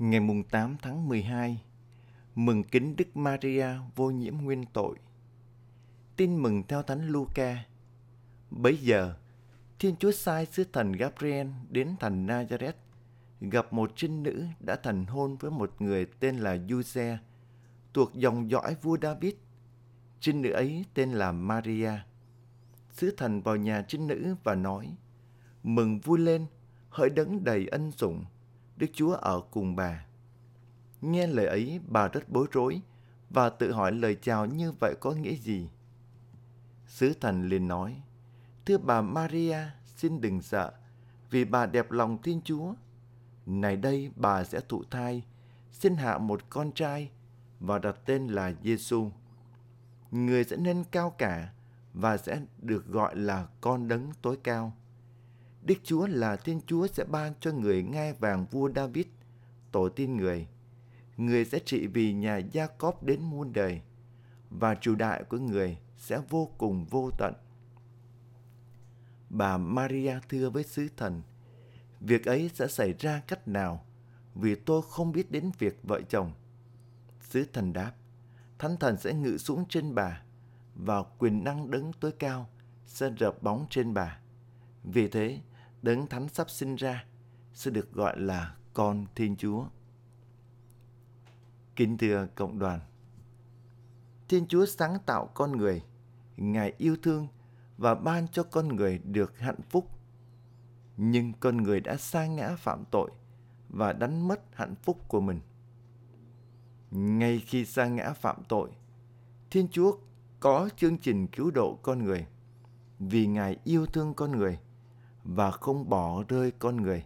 Ngày mùng 8 tháng 12, mừng kính Đức Maria Vô Nhiễm Nguyên Tội. Tin mừng theo Thánh Luca. Bấy giờ, Thiên Chúa sai sứ thần Gabriel đến thành Nazareth, gặp một trinh nữ đã thành hôn với một người tên là Giuse, thuộc dòng dõi vua David. Trinh nữ ấy tên là Maria. Sứ thần vào nhà trinh nữ và nói: "Mừng vui lên, hỡi đấng đầy ân sủng, Đức Chúa ở cùng bà." Nghe lời ấy, bà rất bối rối và tự hỏi lời chào như vậy có nghĩa gì. Sứ thần liền nói: "Thưa bà Maria, xin đừng sợ, vì bà đẹp lòng Thiên Chúa. Này đây bà sẽ thụ thai, sinh hạ một con trai và đặt tên là Giêsu. Người sẽ nên cao cả và sẽ được gọi là con đấng tối cao. Đức Chúa là Thiên Chúa sẽ ban cho người ngai vàng vua David, tổ tiên người. Người sẽ trị vì nhà Jacob đến muôn đời, và triều đại của người sẽ vô cùng vô tận." Bà Maria thưa với sứ thần: "Việc ấy sẽ xảy ra cách nào, vì tôi không biết đến việc vợ chồng?" Sứ thần đáp: "Thánh thần sẽ ngự xuống trên bà, và quyền năng đấng tối cao sẽ rợp bóng trên bà. Vì thế, đấng thánh sắp sinh ra sẽ được gọi là con Thiên Chúa." Kính thưa cộng đoàn, Thiên Chúa sáng tạo con người, Ngài yêu thương và ban cho con người được hạnh phúc. Nhưng con người đã sa ngã phạm tội và đánh mất hạnh phúc của mình. Ngay khi sa ngã phạm tội, Thiên Chúa có chương trình cứu độ con người, vì Ngài yêu thương con người và không bỏ rơi con người,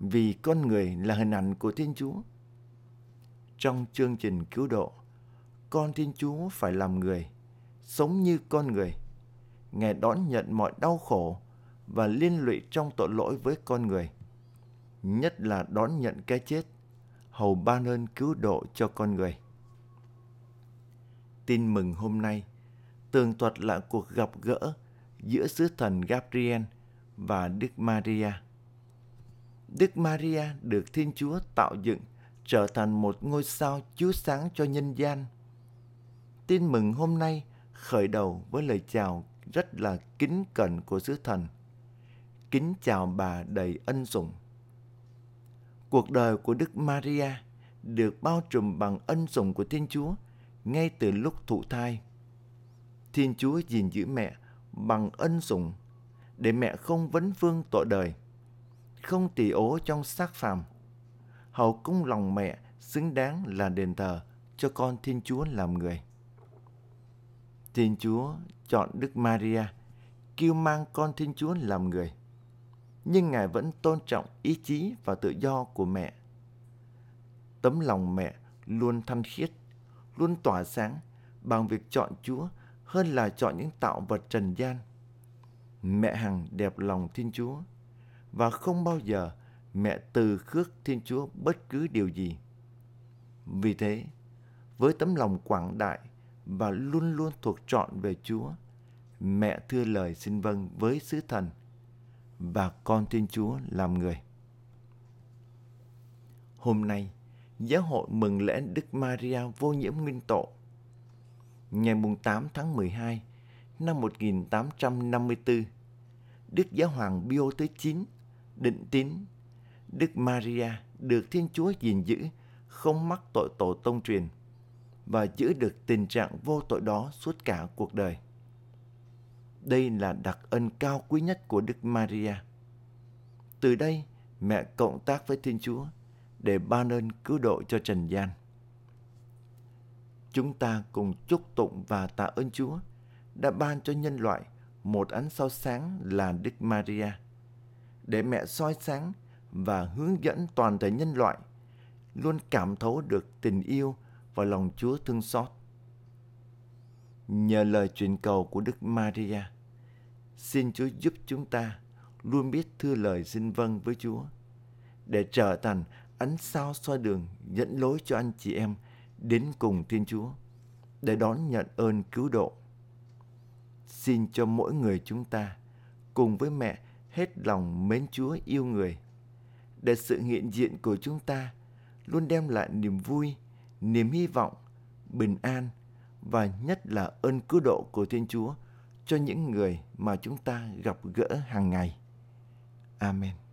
vì con người là hình ảnh của Thiên Chúa. Trong chương trình cứu độ, con Thiên Chúa phải làm người, sống như con người. Ngài đón nhận mọi đau khổ và liên lụy trong tội lỗi với con người, nhất là đón nhận cái chết, hầu ban ơn cứu độ cho con người. Tin mừng hôm nay tường thuật lại cuộc gặp gỡ giữa sứ thần Gabriel và Đức Maria. Đức Maria được Thiên Chúa tạo dựng trở thành một ngôi sao chiếu sáng cho nhân gian. Tin mừng hôm nay khởi đầu với lời chào rất là kính cẩn của sứ thần: "Kính chào bà đầy ân sủng." Cuộc đời của Đức Maria được bao trùm bằng ân sủng của Thiên Chúa ngay từ lúc thụ thai. Thiên Chúa gìn giữ mẹ bằng ân sủng để mẹ không vấn vương tội đời, không tỳ ố trong xác phàm. Hầu cung lòng mẹ xứng đáng là đền thờ cho con Thiên Chúa làm người. Thiên Chúa chọn Đức Maria kêu mang con Thiên Chúa làm người, nhưng Ngài vẫn tôn trọng ý chí và tự do của mẹ. Tấm lòng mẹ luôn thanh khiết, luôn tỏa sáng bằng việc chọn Chúa hơn là chọn những tạo vật trần gian. Mẹ hằng đẹp lòng Thiên Chúa, và không bao giờ mẹ từ khước Thiên Chúa bất cứ điều gì. Vì thế, với tấm lòng quảng đại và luôn luôn thuộc trọn về Chúa, mẹ thưa lời xin vâng với sứ thần và con Thiên Chúa làm người. Hôm nay, giáo hội mừng lễ Đức Maria Vô Nhiễm Nguyên Tội. Ngày 8 tháng 12 năm 1854, Đức Giáo hoàng Piô Thứ Chín định tín Đức Maria được Thiên Chúa gìn giữ không mắc tội tổ tông truyền, và giữ được tình trạng vô tội đó suốt cả cuộc đời. Đây là đặc ân cao quý nhất của Đức Maria. Từ đây, mẹ cộng tác với Thiên Chúa để ban ơn cứu độ cho trần gian. Chúng ta cùng chúc tụng và tạ ơn Chúa đã ban cho nhân loại một ánh sao sáng là Đức Maria, để mẹ soi sáng và hướng dẫn toàn thể nhân loại luôn cảm thấu được tình yêu và lòng Chúa thương xót. Nhờ lời truyền cầu của Đức Maria, xin Chúa giúp chúng ta luôn biết thưa lời xin vâng với Chúa, để trở thành ánh sao soi đường dẫn lối cho anh chị em đến cùng Thiên Chúa, để đón nhận ơn cứu độ. Xin cho mỗi người chúng ta cùng với mẹ hết lòng mến Chúa yêu người, để sự hiện diện của chúng ta luôn đem lại niềm vui, niềm hy vọng, bình an và nhất là ơn cứu độ của Thiên Chúa cho những người mà chúng ta gặp gỡ hàng ngày. Amen.